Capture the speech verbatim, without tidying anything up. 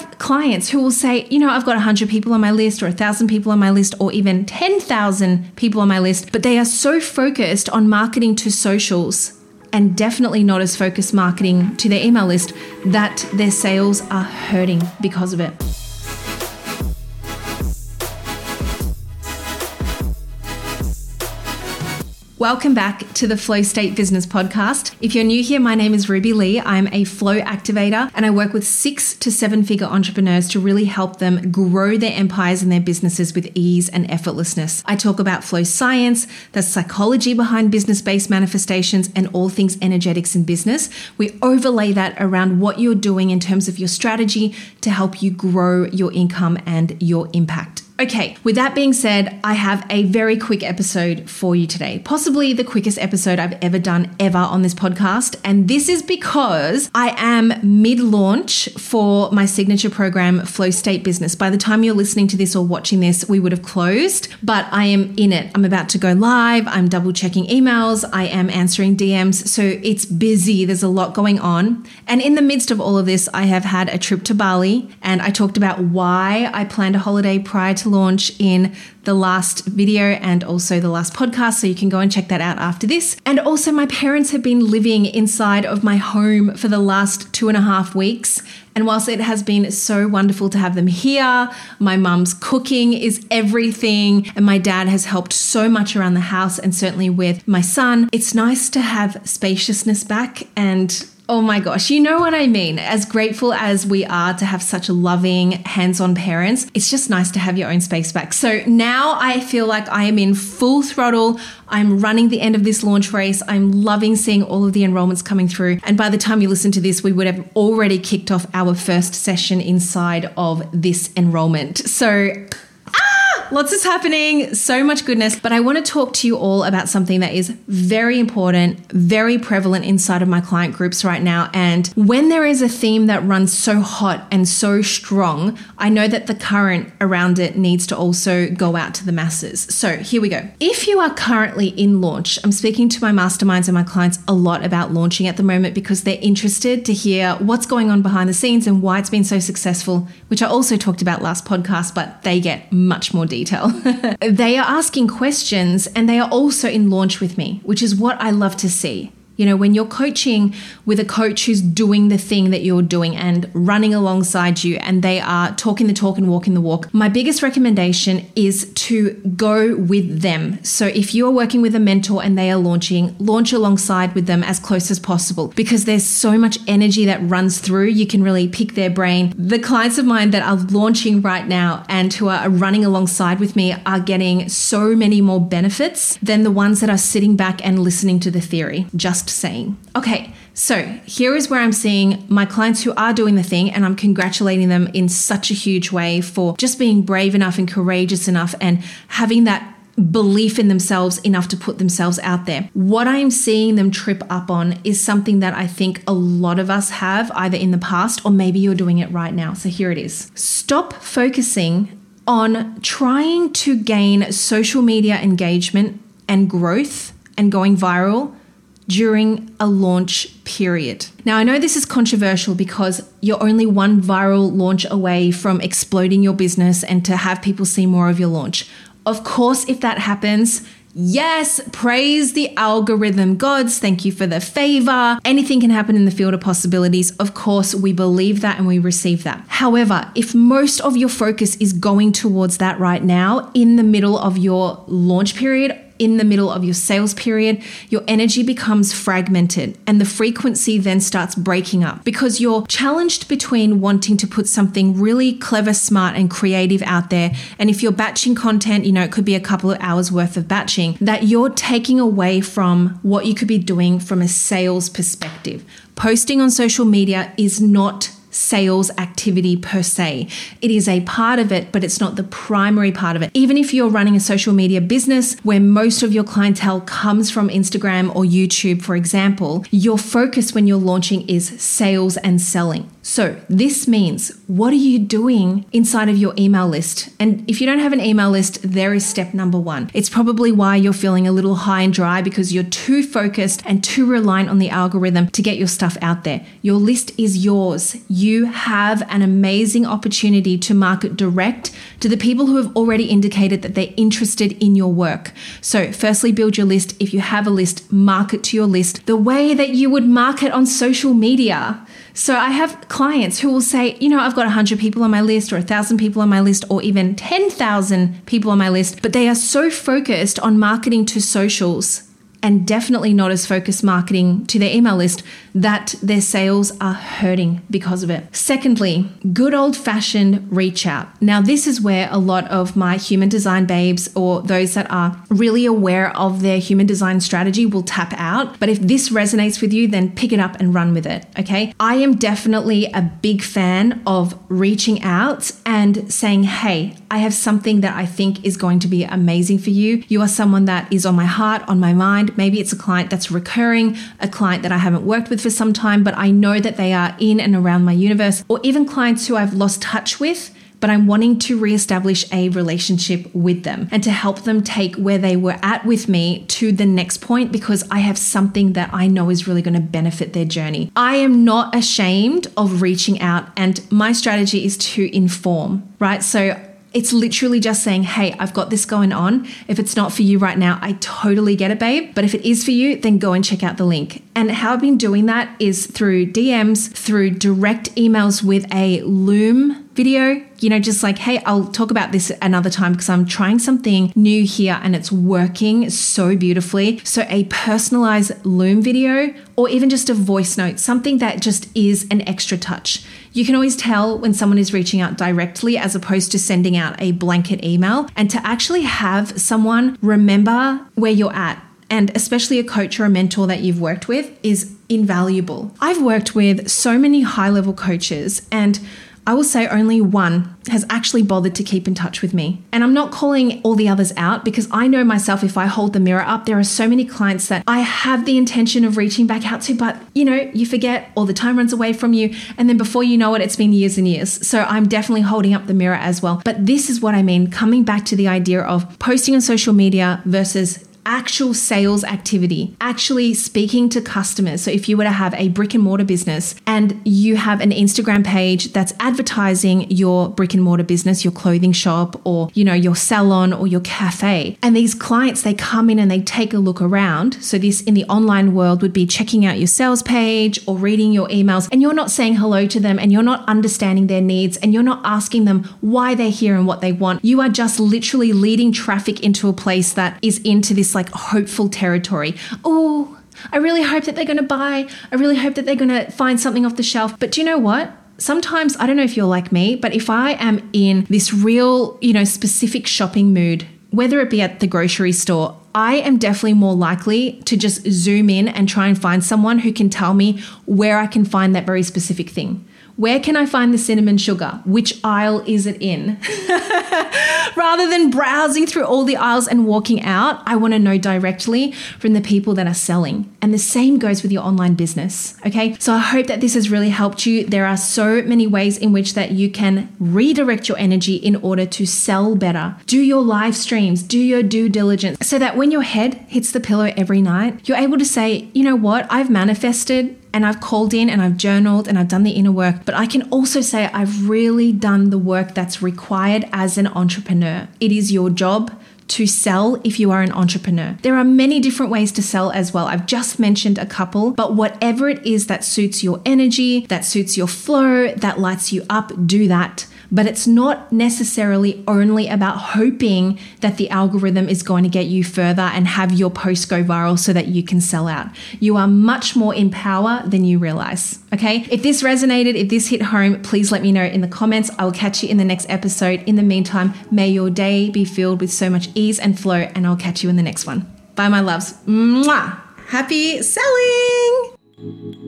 have clients who will say, you know, I've got one hundred people on my list or one thousand people on my list or even ten thousand people on my list, but they are so focused on marketing to socials and definitely not as focused marketing to their email list that their sales are hurting because of it. Welcome back to the Flow State Business Podcast. If you're new here, my name is Ruby Lee. I'm a flow activator and I work with six to seven figure entrepreneurs to really help them grow their empires and their businesses with ease and effortlessness. I talk about flow science, the psychology behind business-based manifestations, and all things energetics in business. We overlay that around what you're doing in terms of your strategy to help you grow your income and your impact. Okay, with that being said, I have a very quick episode for you today, possibly the quickest episode I've ever done ever on this podcast. And this is because I am mid-launch for my signature program, Flow State Business. By the time you're listening to this or watching this, we would have closed, but I am in it. I'm about to go live. I'm double checking emails. I am answering D Ms. So it's busy. There's a lot going on. And in the midst of all of this, I have had a trip to Bali and I talked about why I planned a holiday prior to launch in the last video and also the last podcast. So you can go and check that out after this. And also my parents have been living inside of my home for the last two and a half weeks. And whilst it has been so wonderful to have them here, my mum's cooking is everything. And my dad has helped so much around the house and certainly with my son. It's nice to have spaciousness back and oh my gosh, you know what I mean. As grateful as we are to have such loving, hands-on parents, it's just nice to have your own space back. So now I feel like I am in full throttle. I'm running the end of this launch race. I'm loving seeing all of the enrollments coming through. And by the time you listen to this, we would have already kicked off our first session inside of this enrollment. So lots is happening, so much goodness, but I want to talk to you all about something that is very important, very prevalent inside of my client groups right now. And when there is a theme that runs so hot and so strong, I know that the current around it needs to also go out to the masses. So here we go. If you are currently in launch, I'm speaking to my masterminds and my clients a lot about launching at the moment because they're interested to hear what's going on behind the scenes and why it's been so successful, which I also talked about last podcast, but they get much more detail. They are asking questions and they are also in launch with me, which is what I love to see. You know, when you're coaching with a coach who's doing the thing that you're doing and running alongside you and they are talking the talk and walking the walk, my biggest recommendation is to go with them. So if you are working with a mentor and they are launching, launch alongside with them as close as possible because there's so much energy that runs through. You can really pick their brain. The clients of mine that are launching right now and who are running alongside with me are getting so many more benefits than the ones that are sitting back and listening to the theory. Just saying. Okay, so here is where I'm seeing my clients who are doing the thing and I'm congratulating them in such a huge way for just being brave enough and courageous enough and having that belief in themselves enough to put themselves out there. What I'm seeing them trip up on is something that I think a lot of us have either in the past or maybe you're doing it right now. So here it is. Stop focusing on trying to gain social media engagement and growth and going viral during a launch period. Now, I know this is controversial because you're only one viral launch away from exploding your business and to have people see more of your launch. Of course, if that happens, yes, praise the algorithm gods. Thank you for the favor. Anything can happen in the field of possibilities. Of course, we believe that and we receive that. However, if most of your focus is going towards that right now in the middle of your launch period, in the middle of your sales period, your energy becomes fragmented and the frequency then starts breaking up because you're challenged between wanting to put something really clever, smart, and creative out there. And if you're batching content, you know, it could be a couple of hours worth of batching that you're taking away from what you could be doing from a sales perspective. Posting on social media is not sales activity per se. It is a part of it, but it's not the primary part of it. Even if you're running a social media business where most of your clientele comes from Instagram or YouTube, for example, your focus when you're launching is sales and selling. So this means, what are you doing inside of your email list? And if you don't have an email list, there is step number one. It's probably why you're feeling a little high and dry, because you're too focused and too reliant on the algorithm to get your stuff out there. Your list is yours. You have an amazing opportunity to market direct to the people who have already indicated that they're interested in your work. So firstly, build your list. If you have a list, market to your list the way that you would market on social media. So I have clients who will say, you know, I've got one hundred people on my list, or one thousand people on my list, or even ten thousand people on my list, but they are so focused on marketing to socials and definitely not as focused marketing to their email list that their sales are hurting because of it. Secondly, good old-fashioned reach out. Now, this is where a lot of my human design babes, or those that are really aware of their human design strategy, will tap out. But if this resonates with you, then pick it up and run with it, okay? I am definitely a big fan of reaching out and saying, hey, I have something that I think is going to be amazing for you. You are someone that is on my heart, on my mind. Maybe it's a client that's recurring, a client that I haven't worked with for some time, but I know that they are in and around my universe, or even clients who I've lost touch with, but I'm wanting to reestablish a relationship with them and to help them take where they were at with me to the next point, because I have something that I know is really going to benefit their journey. I am not ashamed of reaching out, and my strategy is to inform, right? So it's literally just saying, hey, I've got this going on. If it's not for you right now, I totally get it, babe. But if it is for you, then go and check out the link. And how I've been doing that is through D Ms, through direct emails with a Loom video, you know, just like, hey, I'll talk about this another time because I'm trying something new here and it's working so beautifully. So a personalized Loom video, or even just a voice note, something that just is an extra touch. You can always tell when someone is reaching out directly as opposed to sending out a blanket email, and to actually have someone remember where you're at. And especially a coach or a mentor that you've worked with is invaluable. I've worked with so many high-level coaches, and I will say only one has actually bothered to keep in touch with me. And I'm not calling all the others out, because I know myself, if I hold the mirror up, there are so many clients that I have the intention of reaching back out to, but you know, you forget, or the time runs away from you. And then before you know it, it's been years and years. So I'm definitely holding up the mirror as well. But this is what I mean, coming back to the idea of posting on social media versus actual sales activity, actually speaking to customers. So if you were to have a brick and mortar business and you have an Instagram page that's advertising your brick and mortar business, your clothing shop, or, you know, your salon or your cafe, and these clients, they come in and they take a look around. So this in the online world would be checking out your sales page or reading your emails, and you're not saying hello to them, and you're not understanding their needs, and you're not asking them why they're here and what they want. You are just literally leading traffic into a place that is into this like hopeful territory. Oh, I really hope that they're going to buy. I really hope that they're going to find something off the shelf. But do you know what? Sometimes, I don't know if you're like me, but if I am in this real, you know, specific shopping mood, whether it be at the grocery store, I am definitely more likely to just zoom in and try and find someone who can tell me where I can find that very specific thing. Where can I find the cinnamon sugar? Which aisle is it in? Rather than browsing through all the aisles and walking out, I want to know directly from the people that are selling. And the same goes with your online business, okay? So I hope that this has really helped you. There are so many ways in which that you can redirect your energy in order to sell better. Do your live streams, do your due diligence, so that when your head hits the pillow every night, you're able to say, you know what, I've manifested, and I've called in and I've journaled and I've done the inner work, but I can also say I've really done the work that's required as an entrepreneur. It is your job to sell if you are an entrepreneur. There are many different ways to sell as well. I've just mentioned a couple, but whatever it is that suits your energy, that suits your flow, that lights you up, do that. But it's not necessarily only about hoping that the algorithm is going to get you further and have your post go viral so that you can sell out. You are much more in power than you realize, okay? If this resonated, if this hit home, please let me know in the comments. I will catch you in the next episode. In the meantime, may your day be filled with so much ease and flow, and I'll catch you in the next one. Bye, my loves. Mwah! Happy selling!